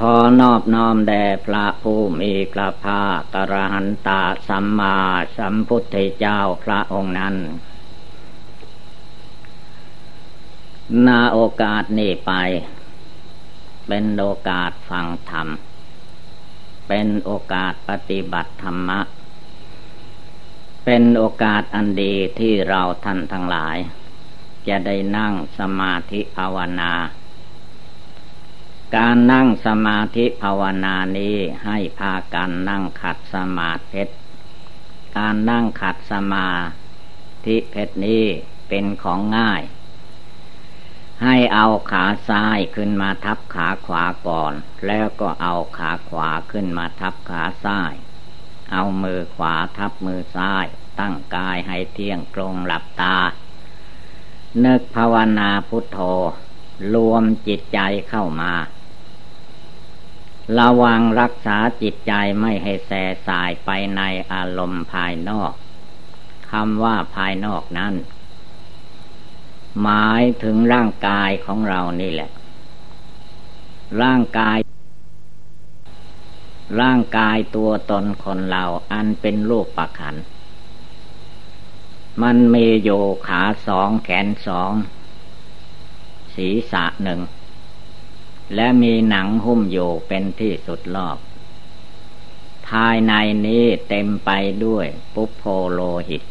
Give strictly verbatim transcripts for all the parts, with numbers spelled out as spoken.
ขอนอบน้อมแด่พระผู้มีพระภาคอรหันตสัมมาสัมพุทธเจ้าพระองค์นั้นณโอกาสนี้ไปเป็นโอกาสฟังธรรมเป็นโอกาสปฏิบัติธรรมะเป็นโอกาสอันดีที่เราท่านทั้งหลายจะได้นั่งสมาธิภาวนาการนั่งสมาธิภาวนานี้ให้พากันนั่งขัดสมาธิการนั่งขัดสมาธิเพชรนี้เป็นของง่ายให้เอาขาซ้ายขึ้นมาทับขาขวาก่อนแล้วก็เอาขาขวาขึ้นมาทับขาซ้ายเอามือขวาทับมือซ้ายตั้งกายให้เที่ยงตรงหลับตานึกภาวนาพุทโธรวมจิตใจเข้ามาระวังรักษาจิตใจไม่ให้แส่สายไปในอารมณ์ภายนอกคำว่าภายนอกนั้นหมายถึงร่างกายของเรานี่แหละร่างกายร่างกายตัวตนคนเราอันเป็นรูปขันธ์มันมีอยู่ขาสองแขนสองศีรษะหนึ่งและมีหนังหุ้มอยู่เป็นที่สุดรอบภายในนี้เต็มไปด้วยปุพโพโลหิต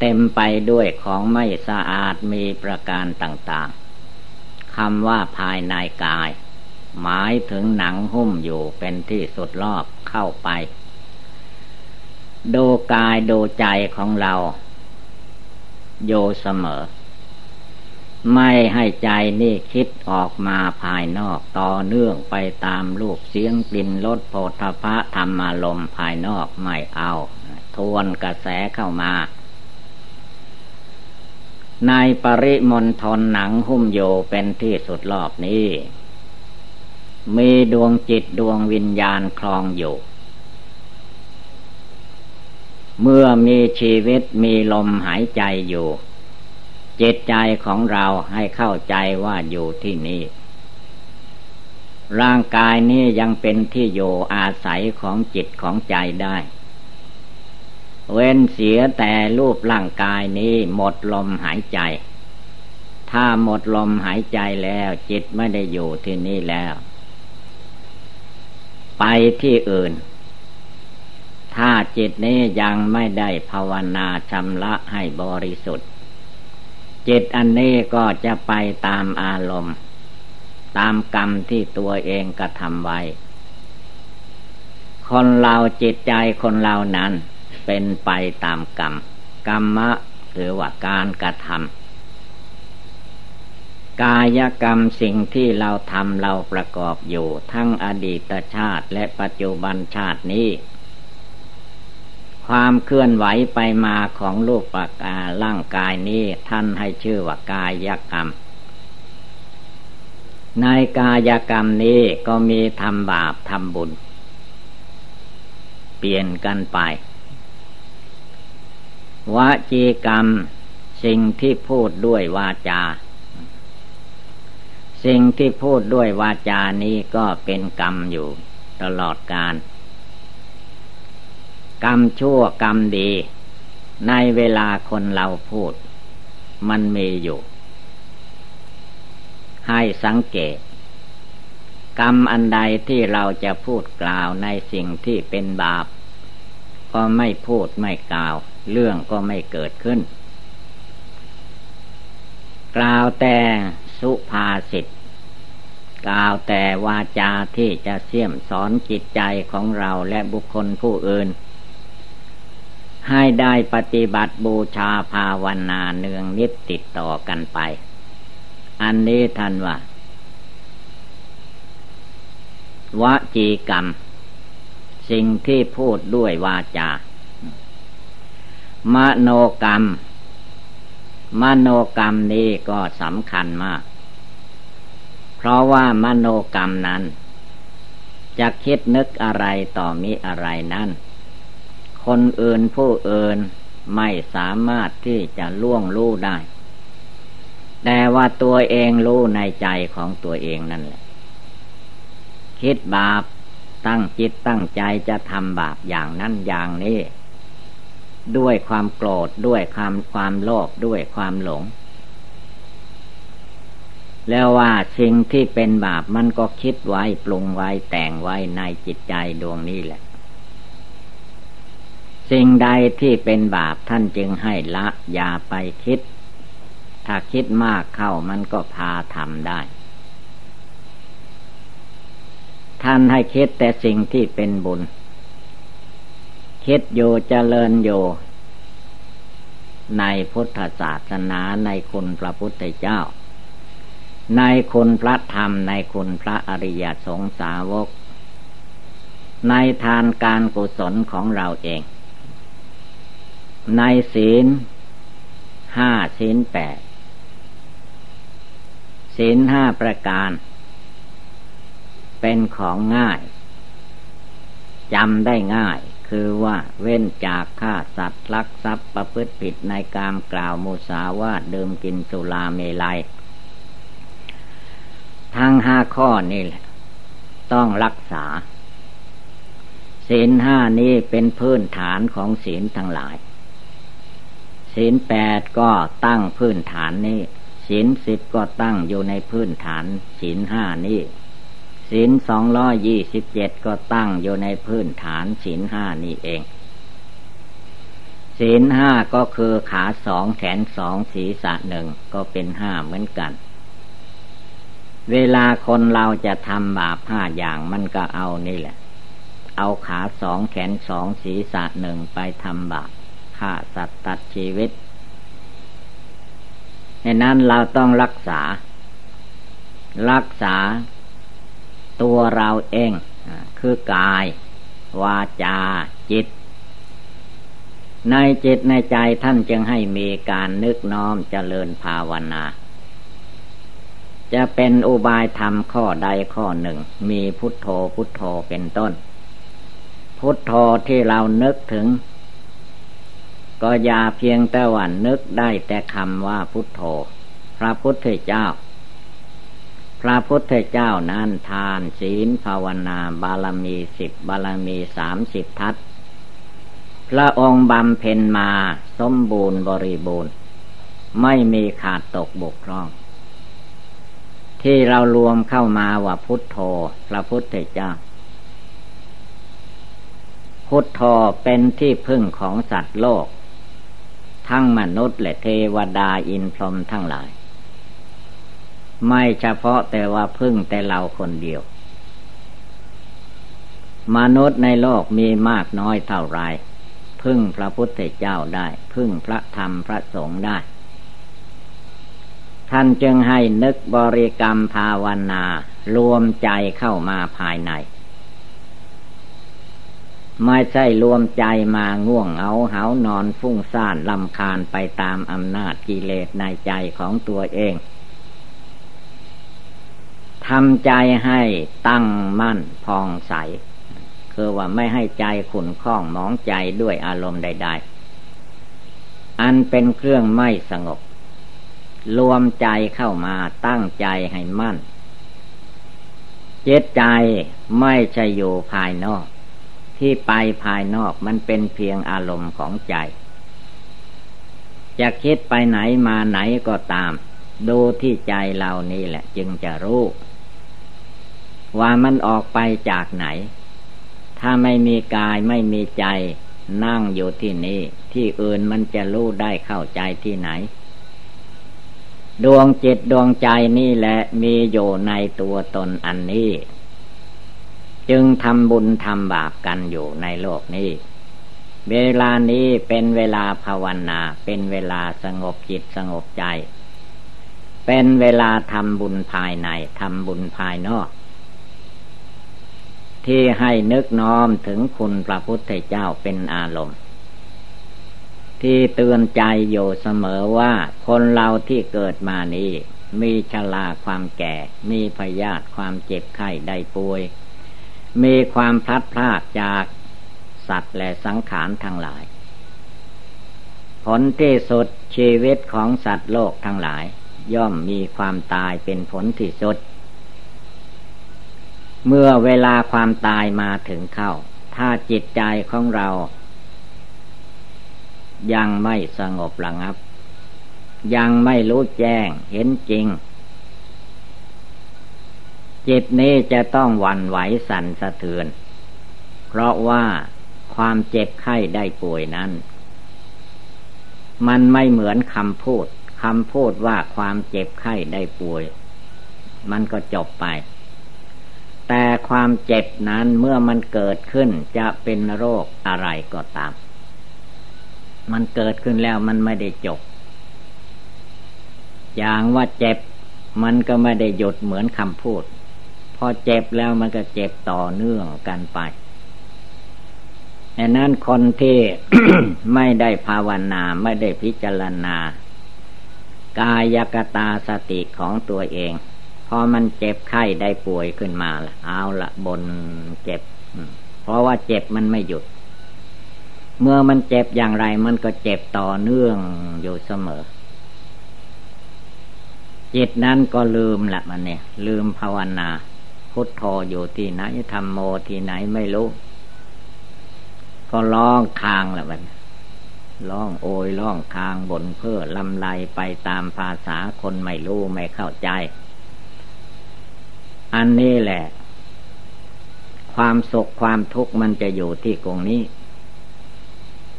เต็มไปด้วยของไม่สะอาดมีประการต่างๆคำว่าภายในกายหมายถึงหนังหุ้มอยู่เป็นที่สุดรอบเข้าไปดูกายดูใจของเราโยเสมอไม่ให้ใจนี่คิดออกมาภายนอกต่อเนื่องไปตามรูปเสียงกลิ่นรสโผฏฐัพพะธรรมารมณ์ภายนอกไม่เอาทวนกระแสเข้ามาในปริมณฑลหนังหุ้มโยเป็นที่สุดรอบนี้มีดวงจิตดวงวิญญาณคลองอยู่เมื่อมีชีวิตมีลมหายใจอยู่จิตใจของเราให้เข้าใจว่าอยู่ที่นี่ร่างกายนี้ยังเป็นที่อยู่อาศัยของจิตของใจได้เว้นเสียแต่รูปร่างกายนี้หมดลมหายใจถ้าหมดลมหายใจแล้วจิตไม่ได้อยู่ที่นี่แล้วไปที่อื่นถ้าจิตนี้ยังไม่ได้ภาวนาชำระให้บริสุทธิ์จิตอันนี้ก็จะไปตามอารมณ์ตามกรรมที่ตัวเองกระทำไว้คนเราจิตใจคนเรานั้นเป็นไปตามกรรมกรรมะหรือว่าการกระทำกายกรรมสิ่งที่เราทำเราประกอบอยู่ทั้งอดีตชาติและปัจจุบันชาตินี้ความเคลื่อนไหวไปมาของรูปร่างกายนี้ท่านให้ชื่อว่ากายกรรมในกายกรรมนี้ก็มีทำบาปทำบุญเปลี่ยนกันไปวจีกรรมสิ่งที่พูดด้วยวาจาสิ่งที่พูดด้วยวาจานี้ก็เป็นกรรมอยู่ตลอดกาลกรรมชั่วกรรมดีในเวลาคนเราพูดมันมีอยู่ให้สังเกตกรรมอันใดที่เราจะพูดกล่าวในสิ่งที่เป็นบาปก็ไม่พูดไม่กล่าวเรื่องก็ไม่เกิดขึ้นกล่าวแต่สุภาษิตกล่าวแต่วาจาที่จะเสี่ยมสอนจิตใจของเราและบุคคลผู้อื่นให้ได้ปฏิบัติบูชาภาวนาเนืองนิดติดต่อกันไปอันนี้ท่านว่าวจีกรรมสิ่งที่พูดด้วยวาจา มโนกรรมมโนกรรมนี้ก็สำคัญมากเพราะว่ามโนกรรมนั้นจะคิดนึกอะไรต่อมิอะไรนั้นคนอื่นผู้อื่นไม่สามารถที่จะล่วงรู้ได้แต่ว่าตัวเองรู้ในใจของตัวเองนั่นแหละคิดบาปตั้งจิตตั้งใจจะทำบาปอย่างนั้นอย่างนี้ด้วยความโกรธด้วยความความโลภด้วยความหลงแล้วว่าสิ่งที่เป็นบาปมันก็คิดไว้ปรุงไว้แต่งไว้ในจิตใจดวงนี้แหละสิ่งใดที่เป็นบาปท่านจึงให้ละอย่าไปคิดถ้าคิดมากเข้ามันก็พาทำได้ท่านให้คิดแต่สิ่งที่เป็นบุญคิดอยู่เจริญอยู่ในพุทธศาสนาในคุณพระพุทธเจ้าในคุณพระธรรมในคุณพระอริยสงสาวกในทานการกุศลของเราเองในศีลห้าศีลแปดศีลห้าประการเป็นของง่ายจำได้ง่ายคือว่าเว้นจากฆ่าสัตว์ลักทรัพย์ประพฤติผิดในกามกล่าวมุสาวาทดื่มกินสุราเมลัยทั้งห้าข้อนี่แหละต้องรักษาศีลห้านี้เป็นพื้นฐานของศีลทั้งหลายศีลแปดก็ตั้งพื้นฐานนี้ศีลสิบก็ตั้งอยู่ในพื้นฐานศีลห้านี้ศีลสองร้อยยี่สิบเจ็ดก็ตั้งอยู่ในพื้นฐานศีลห้านี้เองศีลห้าก็คือขาสองแขนสองศีรษะหนึ่งก็เป็นห้าเหมือนกันเวลาคนเราจะทำบาปห้าอย่างมันก็เอานี่แหละเอาขาสองแขนสองศีรษะหนึ่งไปทำบาปฆ่าสัตว์ตัดชีวิตในนั้นเราต้องรักษารักษาตัวเราเองคือกายวาจาจิตในจิตในใจท่านจึงให้มีการนึกน้อมเจริญภาวนาจะเป็นอุบายธรรมข้อใดข้อหนึ่งมีพุทโธพุทโธเป็นต้นพุทโธที่เรานึกถึงก็อย่าเพียงแต่ว่านึกได้แต่คำว่าพุทโธพระพุทธเจ้าพระพุทธเจ้านั้นทานศีลภาวนาบารมีสิบบารมีสามสิบทัศพระองค์บำเพ็ญมาสมบูรณ์บริบูรณ์ไม่มีขาดตกบกพร่องที่เรารวมเข้ามาว่าพุทโธพระพุทธเจ้าพุทโธเป็นที่พึ่งของสัตว์โลกทั้งมนุษย์และเทวดาอินพรหมทั้งหลายไม่เฉพาะแต่ว่าพึ่งแต่เราคนเดียวมนุษย์ในโลกมีมากน้อยเท่าไรพึ่งพระพุทธเจ้าได้พึ่งพระธรรมพระสงฆ์ได้ท่านจึงให้นึกบริกรรมภาวนารวมใจเข้ามาภายในไม่ใช่รวมใจมาง่วงเหงาหาวนอนฟุ้งซ่านรำคาญไปตามอำนาจกิเลสในใจของตัวเองทำใจให้ตั้งมั่นพองใสคือว่าไม่ให้ใจขุ่นข้องหมองใจด้วยอารมณ์ใดๆอันเป็นเครื่องไม่สงบรวมใจเข้ามาตั้งใจให้มั่นเจตใจไม่ใช่อยู่ภายนอกที่ไปภายนอกมันเป็นเพียงอารมณ์ของใจจะคิดไปไหนมาไหนก็ตามดูที่ใจเรานี่แหละจึงจะรู้ว่ามันออกไปจากไหนถ้าไม่มีกายไม่มีใจนั่งอยู่ที่นี่ที่อื่นมันจะรู้ได้เข้าใจที่ไหนดวงจิตดวงใจนี่แหละมีอยู่ในตัวตนอันนี้จึงทำบุญทำบาปกันอยู่ในโลกนี้เวลานี้เป็นเวลาภาวนาเป็นเวลาสงบจิตสงบใจเป็นเวลาทำบุญภายในทำบุญภายนอกที่ให้นึกน้อมถึงคุณพระพุทธเจ้าเป็นอารมณ์ ที่เตือนใจอยู่เสมอว่าคนเราที่เกิดมานี้มีชราความแก่มีพยาธิความเจ็บไข้ได้ป่วยมีความพลัดพรากจากสัตว์และสังขารทั้งหลายผลที่สุดชีวิตของสัตว์โลกทั้งหลายย่อมมีความตายเป็นผลที่สุดเมื่อเวลาความตายมาถึงเข้าถ้าจิตใจของเรายังไม่สงบระงับยังไม่รู้แจ้งเห็นจริงจิตนี้จะต้องหวั่นไหวสั่นสะเทือนเพราะว่าความเจ็บไข้ได้ป่วยนั้นมันไม่เหมือนคำพูดคำพูดว่าความเจ็บไข้ได้ป่วยมันก็จบไปแต่ความเจ็บนั้นเมื่อมันเกิดขึ้นจะเป็นโรคอะไรก็ตามมันเกิดขึ้นแล้วมันไม่ได้จบอย่างว่าเจ็บมันก็ไม่ได้หยุดเหมือนคำพูดพอเจ็บแล้วมันก็เจ็บต่อเนื่องกันไปดังนั้นคนที่ ไม่ได้ภาวนาไม่ได้พิจารณากายกตาสติของตัวเองพอมันเจ็บไข้ได้ป่วยขึ้นมาละเอาละบนเจ็บเพราะว่าเจ็บมันไม่หยุดเมื่อมันเจ็บอย่างไรมันก็เจ็บต่อเนื่องอยู่เสมอจิตนั้นก็ลืมละมันเนี่ยลืมภาวนาพุทโธอยู่ที่ไหนธัมโมที่ไหนไม่รู้ก็ร้องคางละมันร้องโอยร้องคางบ่นเพ้อลำไรไปตามภาษาคนไม่รู้ไม่เข้าใจอันนี้แหละความสุขความทุกข์มันจะอยู่ที่ตรงนี้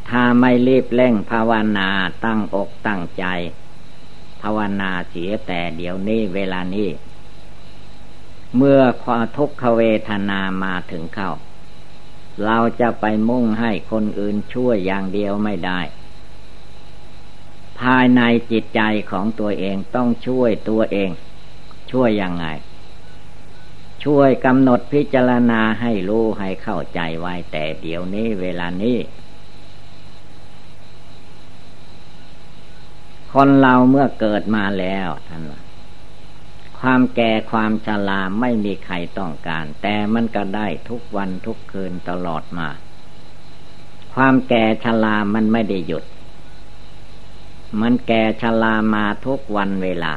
ถ้าไม่รีบเร่งภาวนาตั้งอกตั้งใจภาวนาเสียแต่เดี๋ยวนี้เวลานี้เมื่อความทุกขเวทนามาถึงเข้าเราจะไปมุ่งให้คนอื่นช่วยอย่างเดียวไม่ได้ภายในจิตใจของตัวเองต้องช่วยตัวเองช่วยยังไงช่วยกำหนดพิจารณาให้รู้ให้เข้าใจไว้แต่เดี๋ยวนี้เวลานี้คนเราเมื่อเกิดมาแล้วท่านว่าความแก่ความชราไม่มีใครต้องการแต่มันก็ได้ทุกวันทุกคืนตลอดมาความแก่ชรามันไม่ได้หยุดมันแก่ชรามาทุกวันเวลา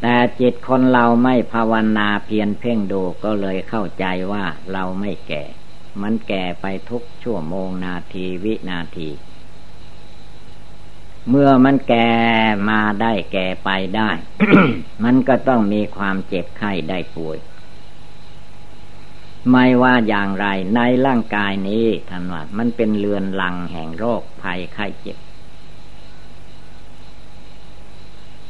แต่จิตคนเราไม่ภาวนาเพียรเพ่งดูก็เลยเข้าใจว่าเราไม่แก่มันแก่ไปทุกชั่วโมงนาทีวินาทีเมื่อมันแก่มาได้แก่ไปได้ มันก็ต้องมีความเจ็บไข้ได้ป่วยไม่ว่าอย่างไรในร่างกายนี้ท่านว่ามันเป็นเรือนรังแห่งโรคภัยไข้เจ็บ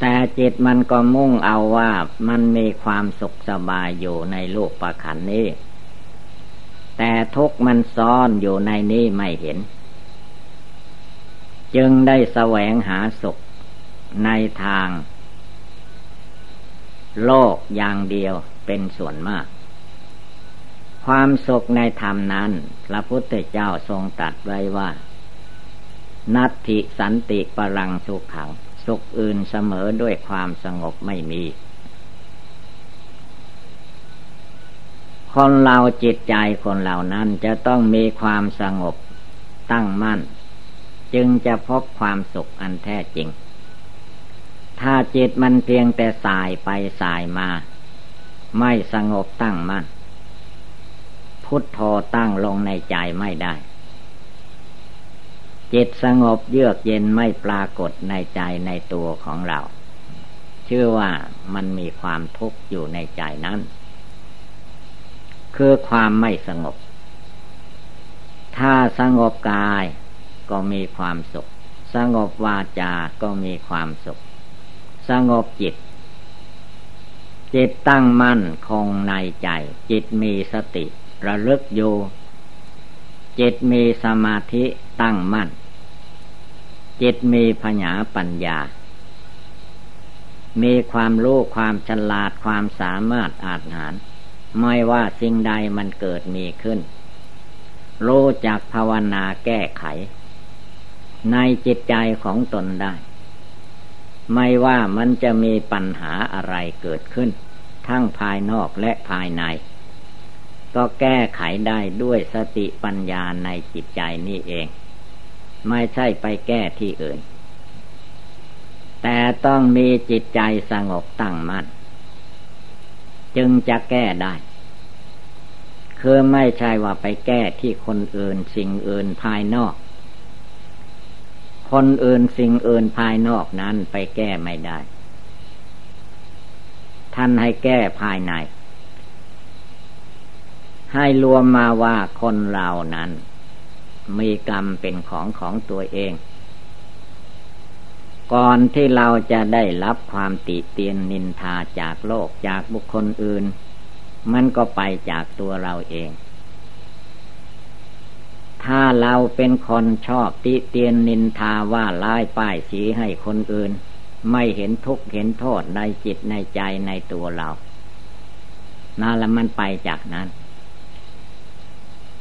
แต่จิตมันก็มุ่งเอาว่ามันมีความสุขสบายอยู่ในโลกประขันนี้แต่ทุกข์มันซ่อนอยู่ในนี้ไม่เห็นจึงได้แสวงหาสุขในทางโลกอย่างเดียวเป็นส่วนมากความสุขในธรรมนั้นพระพุทธเจ้าทรงตรัสไว้ว่านัตถิสันติปรังสุขังสุขอื่นเสมอด้วยความสงบไม่มีคนเราจิตใจคนเหล่านั้นจะต้องมีความสงบตั้งมั่นจึงจะพบความสุขอันแท้จริงถ้าจิตมันเพียงแต่สายไปสายมาไม่สงบตั้งมั่นพุทโธตั้งลงในใจไม่ได้จิตสงบเยือกเย็นไม่ปรากฏในใจในตัวของเราชื่อว่ามันมีความทุกข์อยู่ในใจนั้นคือความไม่สงบถ้าสงบกายก็มีความสุขสงบวาจาก็มีความสุขสงบจิตจิตตั้งมั่นคงในใจจิตมีสติระลึกอยู่จิตมีสมาธิตั้งมั่นจิตมีปัญญาปัญญามีความรู้ความฉลาดความสามารถอาจหารไม่ว่าสิ่งใดมันเกิดมีขึ้นรู้จักภาวนาแก้ไข ในจิตใจของตนได้ไม่ว่ามันจะมีปัญหาอะไรเกิดขึ้นทั้งภายนอกและภายในก็แก้ไขได้ด้วยสติปัญญาในจิตใจนี่เองไม่ใช่ไปแก้ที่อื่นแต่ต้องมีจิตใจสงบตั้งมั่นจึงจะแก้ได้คือไม่ใช่ว่าไปแก้ที่คนอื่นสิ่งอื่นภายนอกคนอื่นสิ่งอื่นภายนอกนั้นไปแก้ไม่ได้ท่านให้แก้ภายในให้รวมมาว่าคนเรานั้นมีกรรมเป็นของของตัวเองก่อนที่เราจะได้รับความติเตียนนินทาจากโลกจากบุคคลอื่นมันก็ไปจากตัวเราเองถ้าเราเป็นคนชอบติเตียนนินทาว่าร้ายป้ายสีให้คนอื่นไม่เห็นทุกข์เห็นโทษในจิตในใจในตัวเรานั่นแหละมันไปจากนั้น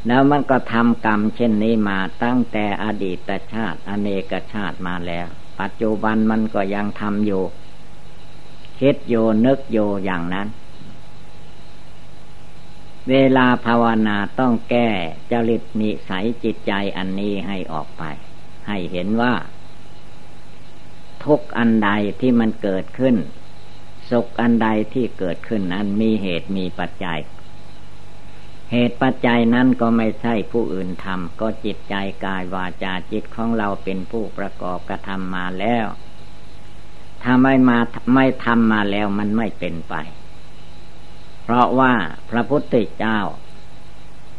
แล้วมันก็ทำกรรมเช่นนี้มาตั้งแต่อดีตชาติอเนกชาติมาแล้วปัจจุบันมันก็ยังทำอยู่คิดอยู่นึกอยู่อย่างนั้นเวลาภาวนาต้องแก้จริตนิสัยจิตใจอันนี้ให้ออกไปให้เห็นว่าทุกข์อันใดที่มันเกิดขึ้นสุขอันใดที่เกิดขึ้นนั้นมีเหตุมีปัจจัยเหตุปัจจัยนั้นก็ไม่ใช่ผู้อื่นทำก็จิตใจกายวาจาจิตของเราเป็นผู้ประกอบกระทำมาแล้วถ้าไม่มาไม่ทำมาแล้วมันไม่เป็นไปเพราะว่าพระพุทธเจ้า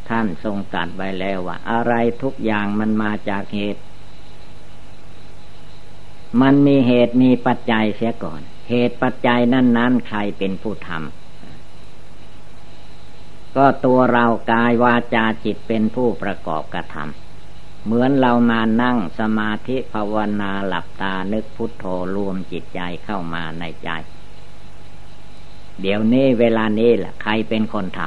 ท่านทรงตรัสไว้แล้วว่าอะไรทุกอย่างมันมาจากเหตุมันมีเหตุมีปัจจัยเสียก่อนเหตุปัจจัยนั้นๆใครเป็นผู้ทำก็ตัวเรากายวาจาจิตเป็นผู้ประกอบกระทำเหมือนเรามานั่งสมาธิภาวนาหลับตานึกพุทโธรวมจิตใจเข้ามาในใจเดี๋ยวนี้เวลานี้ล่ะใครเป็นคนท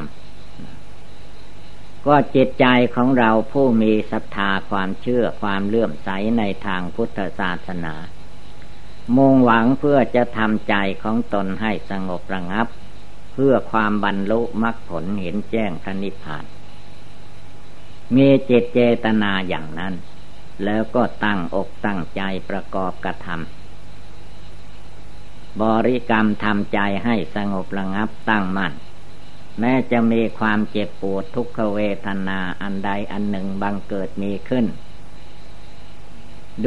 ำก็จิตใจของเราผู้มีศรัทธาความเชื่อความเลื่อมใสในทางพุทธศาสนามุ่งหวังเพื่อจะทำใจของตนให้สงบระงับเพื่อความบรรลุมรรคผลเห็นแจ้งพระนิพพานมีเจตเจตนาอย่างนั้นแล้วก็ตั้งอกตั้งใจประกอบกระทำบริกรรมทำใจให้สงบระงับตั้งมั่นแม้จะมีความเจ็บปวดทุกขเวทนาอันใดอันหนึ่งบังเกิดมีขึ้น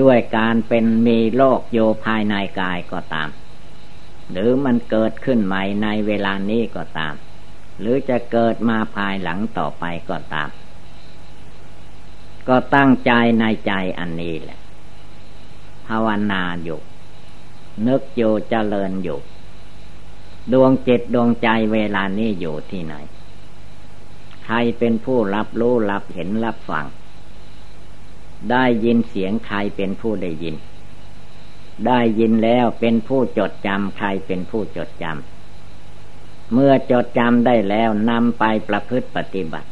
ด้วยการเป็นมีโรคโยภายในกายก็ตามหรือมันเกิดขึ้นใหม่ในเวลานี้ก็ตามหรือจะเกิดมาภายหลังต่อไปก็ตามก็ตั้งใจในใจอันนี้แหละภาวนาอยู่นึกอยู่เจริญอยู่ดวงจิตดวงใจเวลานี้อยู่ที่ไหนใครเป็นผู้รับรู้รับเห็นรับฟังได้ยินเสียงใครเป็นผู้ได้ยินได้ยินแล้วเป็นผู้จดจำใครเป็นผู้จดจำเมื่อจดจำได้แล้วนำไปประพฤติปฏิบัติ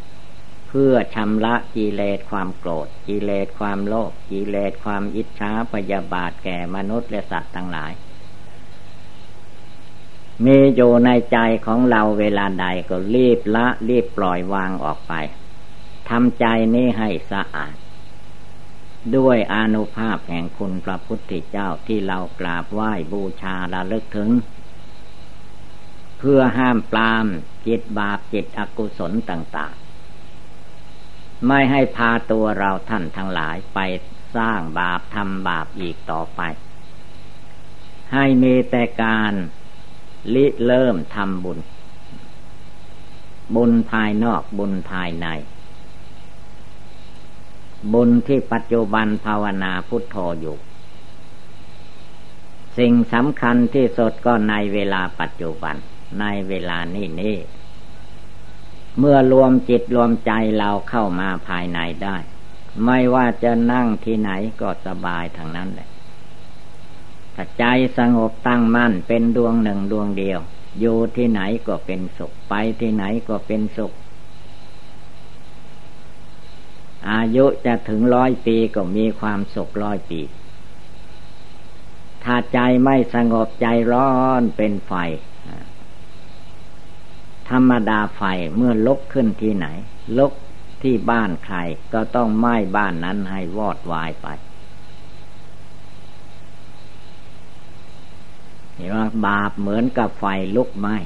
เพื่อชำระกิเลสความโกรธกิเลสความโลภกิเลสความอิจฉาพยาบาทแก่มนุษย์และสัตว์ทั้งหลายมีอยู่ในใจของเราเวลาใดก็รีบละรีบปล่อยวางออกไปทำใจนี้ให้สะอาดด้วยอานุภาพแห่งคุณพระพุทธเจ้าที่เรากราบไหว้บูชาระลึกถึงเพื่อห้ามปรามจิตบาปจิตอกุศลต่างๆไม่ให้พาตัวเราท่านทั้งหลายไปสร้างบาปทำบาปอีกต่อไปให้มีแต่การริเริ่มทำบุญบุญภายนอกบุญภายในบุญที่ปัจจุบันภาวนาพุทโธอยู่สิ่งสำคัญที่สุดก็ในเวลาปัจจุบันในเวลานี้นี้เมื่อรวมจิตรวมใจเราเข้ามาภายในได้ไม่ว่าจะนั่งที่ไหนก็สบายทางนั้นแหละถ้าใจสงบตั้งมั่นเป็นดวงหนึ่งดวงเดียวอยู่ที่ไหนก็เป็นสุขไปที่ไหนก็เป็นสุข อายุจะถึงร้อยปีก็มีความสุขร้อยปีถ้าใจไม่สงบใจร้อนเป็นไฟธรรมดาไฟเมื่อลุกขึ้นที่ไหนลุกที่บ้านใครก็ต้องไหม้บ้านนั้นให้วอดวายไปนี่ว่าบาปเหมือนกับไฟลุกไหม้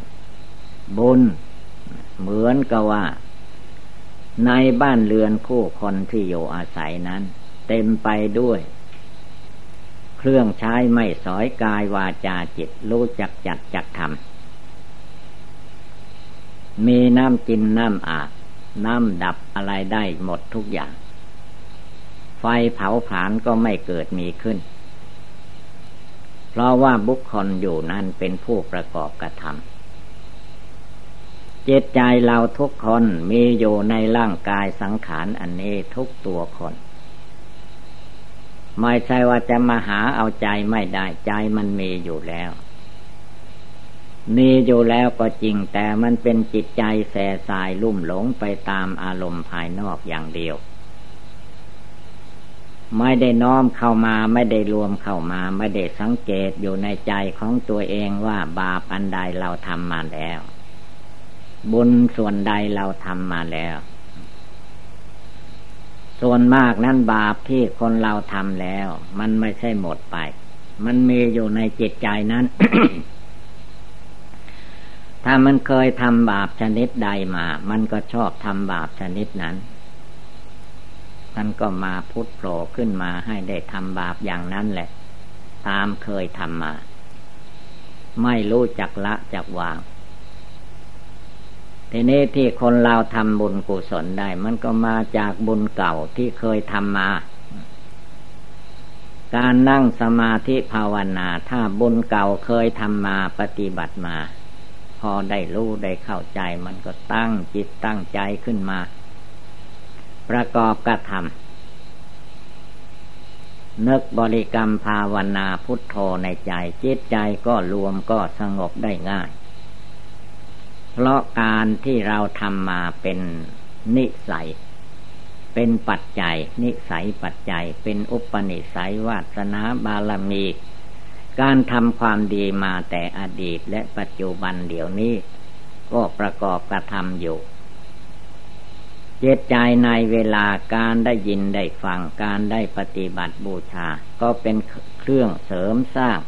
บุญเหมือนกับว่าในบ้านเรือนคู่คนที่อยู่อาศัยนั้นเต็มไปด้วยเครื่องใช้ไม่สอยกายวาจาจิตรู้จักจัดจักทำมีน้ำกินน้ำอาบน้ำดับอะไรได้หมดทุกอย่างไฟเผาผลาญก็ไม่เกิดมีขึ้นเพราะว่าบุคคลอยู่นั้นเป็นผู้ประกอบกระทำจิตใจเราทุกคนมีอยู่ในร่างกายสังขารอันนี้ทุกตัวคนไม่ใช่ว่าจะมาหาเอาใจไม่ได้ใจมันมีอยู่แล้วมีอยู่แล้วก็จริงแต่มันเป็นจิตใจแสสายลุ่มหลงไปตามอารมณ์ภายนอกอย่างเดียวไม่ได้น้อมเข้ามาไม่ได้รวมเข้ามาไม่ได้สังเกตอยู่ในใจของตัวเองว่าบาปอันใดเราทำมาแล้วบุญส่วนใดเราทำมาแล้วส่วนมากนั้นบาปที่คนเราทำแล้วมันไม่ใช่หมดไปมันมีอยู่ในจิตใจนั้น ถ้ามันเคยทำบาปชนิดใดมามันก็ชอบทำบาปชนิดนั้นมันก็มาพุทโผล่ขึ้นมาให้ได้ทำบาปอย่างนั้นแหละตามเคยทำมาไม่รู้จักละจักวางทีนี้ที่คนเราทำบุญกุศลได้มันก็มาจากบุญเก่าที่เคยทำมาการนั่งสมาธิภาวนาถ้าบุญเก่าเคยทำมาปฏิบัติมาพอได้รู้ได้เข้าใจมันก็ตั้งจิตตั้งใจขึ้นมาประกอบกระทำนึกบริกรรมภาวนาพุทโธในใจจิตใจก็รวมก็สงบได้ง่ายเพราะการที่เราทำมาเป็นนิสัยเป็นปัจจัยนิสัยปัจจัยเป็นอุปนิสัยวาสนาบารมีการทำความดีมาแต่อดีตและปัจจุบันเดี๋ยวนี้ก็ประกอบกระทำอยู่เจตใจในเวลาการได้ยินได้ฟังการได้ปฏิบัติบูชาก็เป็นเครื่องเสริมสร้าง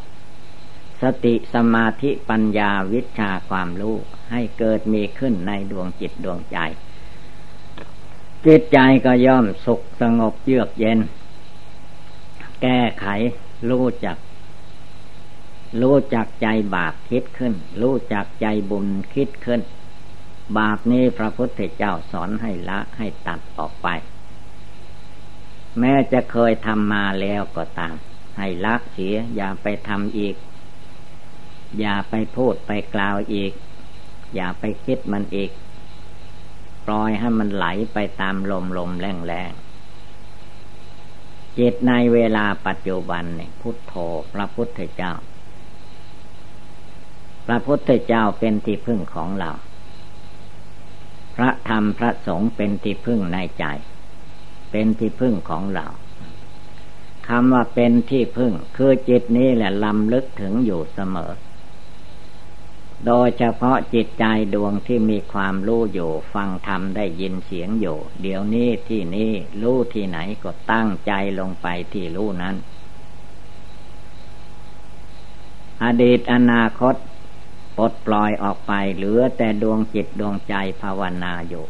สติสมาธิปัญญาวิชาความรู้ให้เกิดมีขึ้นในดวงจิตดวงใจจิตใจก็ย่อมสุขสงบเยือกเย็นแก้ไขรู้จักรู้จักใจบาปคิดขึ้นรู้จักใจบุญคิดขึ้นบาปนี้พระพุทธเจ้าสอนให้ละให้ตัดออกไปแม้จะเคยทำมาแล้วก็ตามให้ละเสียอย่าไปทำอีกอย่าไปพูดไปกล่าวอีกอย่าไปคิดมันอีกปล่อยให้มันไหลไปตามลมลมแรงแรงจิตในเวลาปัจจุบันเนี่ยพุทโธพระพุทธเจ้าพระพุทธเจ้าเป็นที่พึ่งของเราพระธรรมพระสงฆ์เป็นที่พึ่งในใจเป็นที่พึ่งของเราคำว่าเป็นที่พึ่งคือจิตนี้แหละลำลึกถึงอยู่เสมอโดยเฉพาะจิตใจดวงที่มีความรู้อยู่ฟังธรรมได้ยินเสียงอยู่เดี๋ยวนี้ที่นี้รู้ที่ไหนก็ตั้งใจลงไปที่รู้นั้นอดีตอนาคตปลดปล่อยออกไปเหลือแต่ดวงจิตดวงใจภาวนาอยู่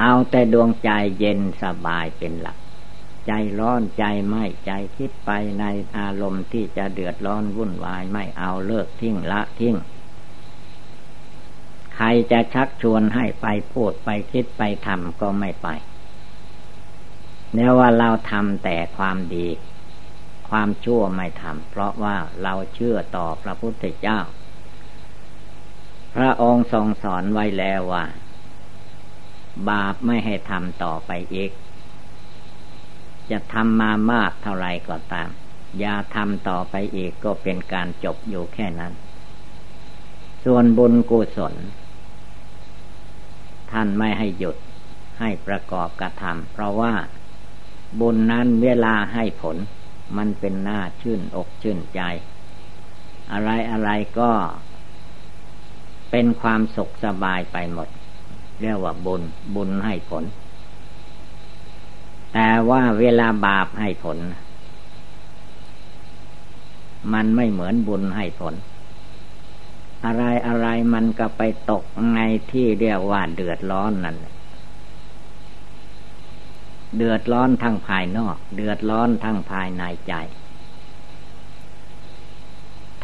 เอาแต่ดวงใจเย็นสบายเป็นหลักใจร้อนใจไม่ใจคิดไปในอารมณ์ที่จะเดือดร้อนวุ่นวายไม่เอาเลิกทิ้งละทิ้งใครจะชักชวนให้ไปพูดไปคิดไปทำก็ไม่ไปแม้ว่าเราทำแต่ความดีความชั่วไม่ทำเพราะว่าเราเชื่อต่อพระพุทธเจ้าพระองค์ทรงสอนไว้แล้วว่าบาปไม่ให้ทำต่อไปอีกจะทำมามากเท่าไรก็ตามอย่าทำต่อไปอีกก็เป็นการจบอยู่แค่นั้นส่วนบุญกุศลท่านไม่ให้หยุด ให้ประกอบกระทำเพราะว่าบุญนั้นเวลาให้ผลมันเป็นหน้าชื่นอกชื่นใจอะไรอะไรก็เป็นความสุขสบายไปหมดเรียกว่าบุญบุญให้ผลแต่ว่าเวลาบาปให้ผลมันไม่เหมือนบุญให้ผลอะไรอะไรมันก็ไปตกในที่เรียกว่าเดือดร้อนนั่นเดือดร้อนทั้งภายนอกเดือดร้อนทั้งภายในใจ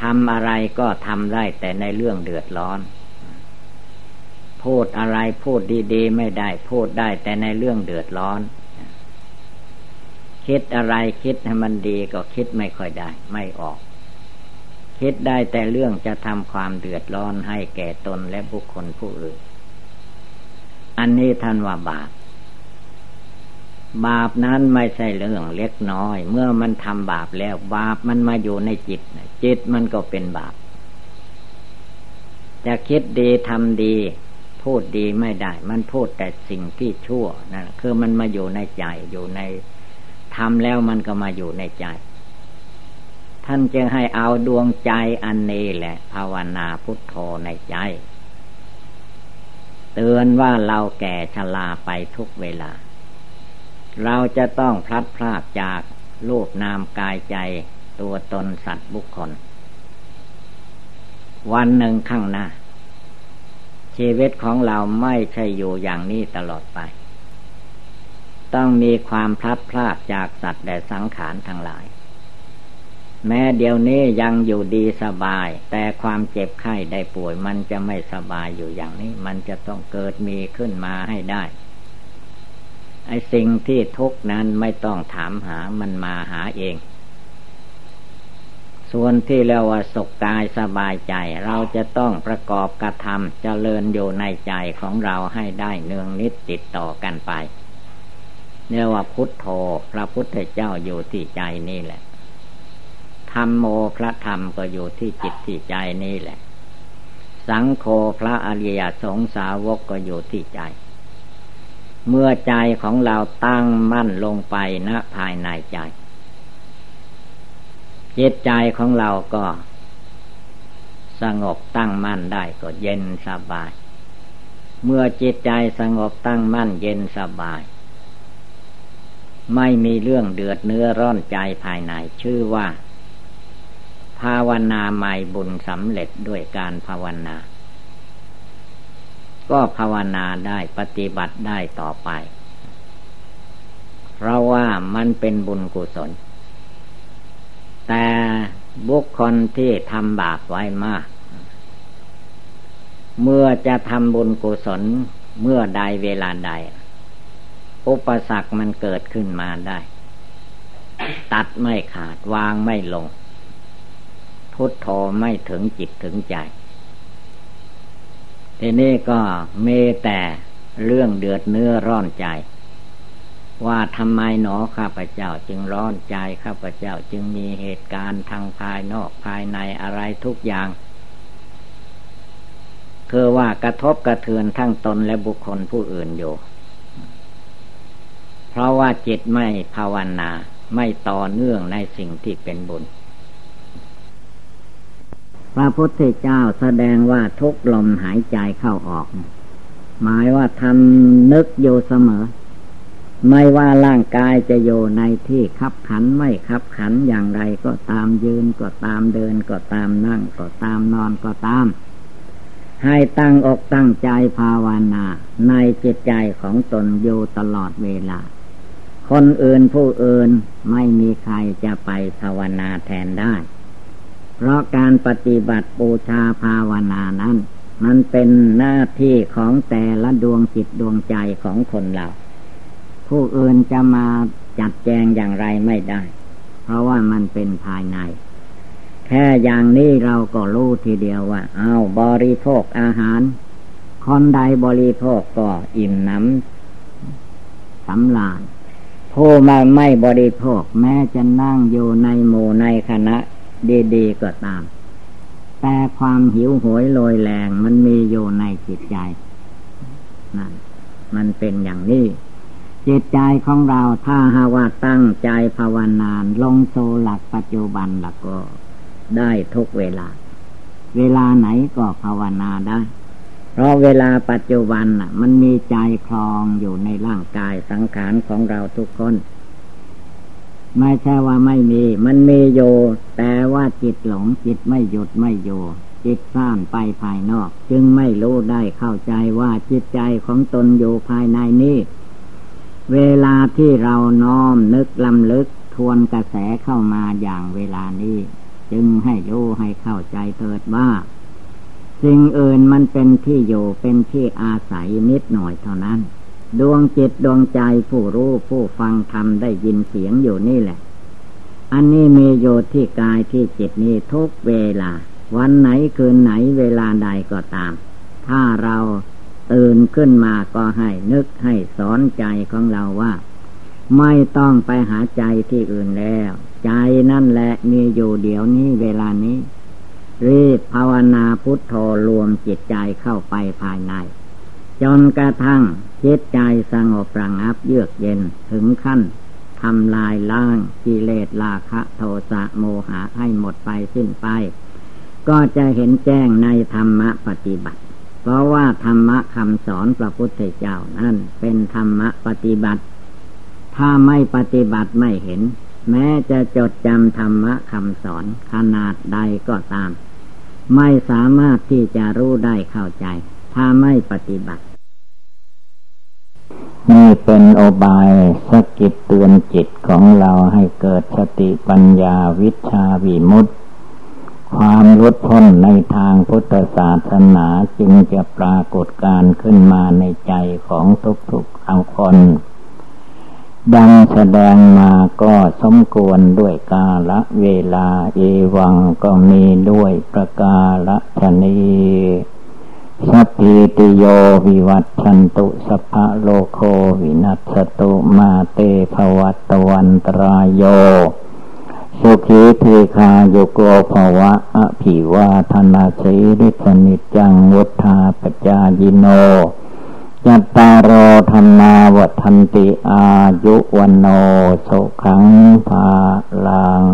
ทำอะไรก็ทำได้แต่ในเรื่องเดือดร้อนพูดอะไรพูดดีๆไม่ได้พูดได้แต่ในเรื่องเดือดร้อนคิดอะไรคิดให้มันดีก็คิดไม่ค่อยได้ไม่ออกคิดได้แต่เรื่องจะทำความเดือดร้อนให้แก่ตนและบุคคลผู้อื่นอันนี้ท่านว่าบาปบาปนั้นไม่ใช่เรื่องเล็กน้อยเมื่อมันทำบาปแล้วบาปมันมาอยู่ในจิตจิตมันก็เป็นบาปจะคิดดีทำดีพูดดีไม่ได้มันพูดแต่สิ่งที่ชั่วนั่นคือมันมาอยู่ในใจอยู่ในทำแล้วมันก็มาอยู่ในใจท่านจึงให้เอาดวงใจอันนี้แหละภาวนาพุทโธในใจเตือนว่าเราแก่ชราไปทุกเวลาเราจะต้องพลัดพรากจากรูปนามกายใจตัวตนสัตว์บุคคลวันหนึ่งข้างหน้าชีวิตของเราไม่ใช่อยู่อย่างนี้ตลอดไปต้องมีความพลัดพรากจากสัตว์และสังขารทั้งหลายแม้เดี๋ยวนี้ยังอยู่ดีสบายแต่ความเจ็บไข้ได้ป่วยมันจะไม่สบายอยู่อย่างนี้มันจะต้องเกิดมีขึ้นมาให้ได้ไอ้สิ่งที่ทุกข์นั้นไม่ต้องถามหามันมาหาเองส่วนที่เราว่าสุขกายสบายใจเราจะต้องประกอบกระทำเจริญอยู่ในใจของเราให้ได้เนืองนิดติดต่อกันไปเรียกว่าพุทโธพระพุทธเจ้าอยู่ที่ใจนี่แหละธัมโมพระธรรมก็อยู่ที่จิตที่ใจนี่แหละสังโฆพระอริยสงฆ์สาวกก็อยู่ที่ใจเมื่อใจของเราตั้งมั่นลงไปณภายในใจจิตใจของเราก็สงบตั้งมั่นได้ก็เย็นสบายเมื่อจิตใจสงบตั้งมั่นเย็นสบายไม่มีเรื่องเดือดเนื้อร้อนใจภายในชื่อว่าภาวนาใหม่บุญสำเร็จด้วยการภาวนาก็ภาวนาได้ปฏิบัติได้ต่อไปเพราะว่ามันเป็นบุญกุศลแต่บุคคลที่ทำบาปไว้มากเมื่อจะทำบุญกุศลเมื่อใดเวลาใดอุปสรรคมันเกิดขึ้นมาได้ตัดไม่ขาดวางไม่ลงพุทโธไม่ถึงจิตถึงใจทีนี้ก็มีแต่เรื่องเดือดเนื้อร้อนใจว่าทำไมหนอข้าพเจ้าจึงร้อนใจข้าพเจ้าจึงมีเหตุการณ์ทางภายนอกภายในอะไรทุกอย่างคือว่ากระทบกระเทือนทั้งตนและบุคคลผู้อื่นอยู่เพราะว่าจิตไม่ภาวนาไม่ต่อเนื่องในสิ่งที่เป็นบุญพระพุทธเจ้าแสดงว่าทุกลมหายใจเข้าออกหมายว่าทำนึกอยู่เสมอไม่ว่าร่างกายจะอยู่ในที่คับขันไม่คับขันอย่างไรก็ตามยืนก็ตามเดินก็ตามนั่งก็ตามนอนก็ตามให้ตั้งอกตั้งใจภาวนาในจิตใจของตนอยู่ตลอดเวลาคนอื่นผู้อื่นไม่มีใครจะไปภาวนาแทนได้เพราะการปฏิบัติบูชาภาวนานั้นมันเป็นหน้าที่ของแต่ละดวงจิตดวงใจของคนเราผู้อื่นจะมาจัดแจงอย่างไรไม่ได้เพราะว่ามันเป็นภายในแค่อย่างนี้เราก็รู้ทีเดียวว่าเอาบริโภคอาหารคนใดบริโภคก็อิ่มหนำสำราญผู้มาไม่บริโภคแม้จะนั่งอยู่ในหมู่ในคณะดีๆก็ตามแต่ความหิวโหยโลยแรงมันมีอยู่ในจิตใจนั่น มันเป็นอย่างนี้จิตใจของเราถ้าหากว่าตั้งใจภาวนานลงสู่หลักปัจจุบันแล้วก็ได้ทุกเวลาเวลาไหนก็ภาวนาได้เพราะเวลาปัจจุบันน่ะมันมีใจคลองอยู่ในร่างกายสังขารของเราทุกคนไม่ใช่ว่าไม่มีมันมีอยู่แต่ว่าจิตหลงจิตไม่หยุดไม่อยู่จิตซ่านไปภายนอกจึงไม่รู้ได้เข้าใจว่าจิตใจของตนอยู่ภายในนี้เวลาที่เราน้อมนึกลำลึกทวนกระแสเข้ามาอย่างเวลานี้จึงให้รู้ให้เข้าใจเถิดว่าสิ่งอื่นมันเป็นที่อยู่เป็นที่อาศัยนิดหน่อยเท่านั้นดวงจิตดวงใจผู้รู้ผู้ฟังธรรมได้ยินเสียงอยู่นี่แหละอันนี้มีอยู่ที่กายที่จิตนี้ทุกเวลาวันไหนคืนไหนเวลาใดก็ตามถ้าเราตื่นขึ้นมาก็ให้นึกให้สอนใจของเราว่าไม่ต้องไปหาใจที่อื่นแล้วใจนั่นแหละมีอยู่เดี๋ยวนี้เวลานี้รีบภาวนาพุทโธรวมจิตใจเข้าไปภายในจนกระทั่งจิตใจสงบระงับเยือกเย็นถึงขั้นทำลายล้างกิเลสราคะโทสะโมหะให้หมดไปสิ้นไปก็จะเห็นแจ้งในธรรมะปฏิบัติเพราะว่าธรรมะคำสอนพระพุทธเจ้านั้นเป็นธรรมะปฏิบัติถ้าไม่ปฏิบัติไม่เห็นแม้จะจดจำธรรมะคำสอนขนาดใดก็ตามไม่สามารถที่จะรู้ได้เข้าใจถ้าไม่ปฏิบัตินี่เป็นโอบายสะกิดเตือนจิตของเราให้เกิดสติปัญญาวิชชาวิมุตติความหลุดพ้นในทางพุทธศาสนาจึงจะปรากฏการขึ้นมาในใจของทุกๆคนดังแสดงมาก็สมควรด้วยกาลเวลาเอวังก็มีด้วยประกาศนีสัพพิติโยวิวัตชันตุสัพพะโลกโควินัสสตุมาเตภวัตวันตรายโยสุขีทีคาโยโกภวะอภิวาทนาสีริสนิจังวุธาปจายโนยัตตาโรธรรมาวัฏันติอายุวันโนสุขังภาลัง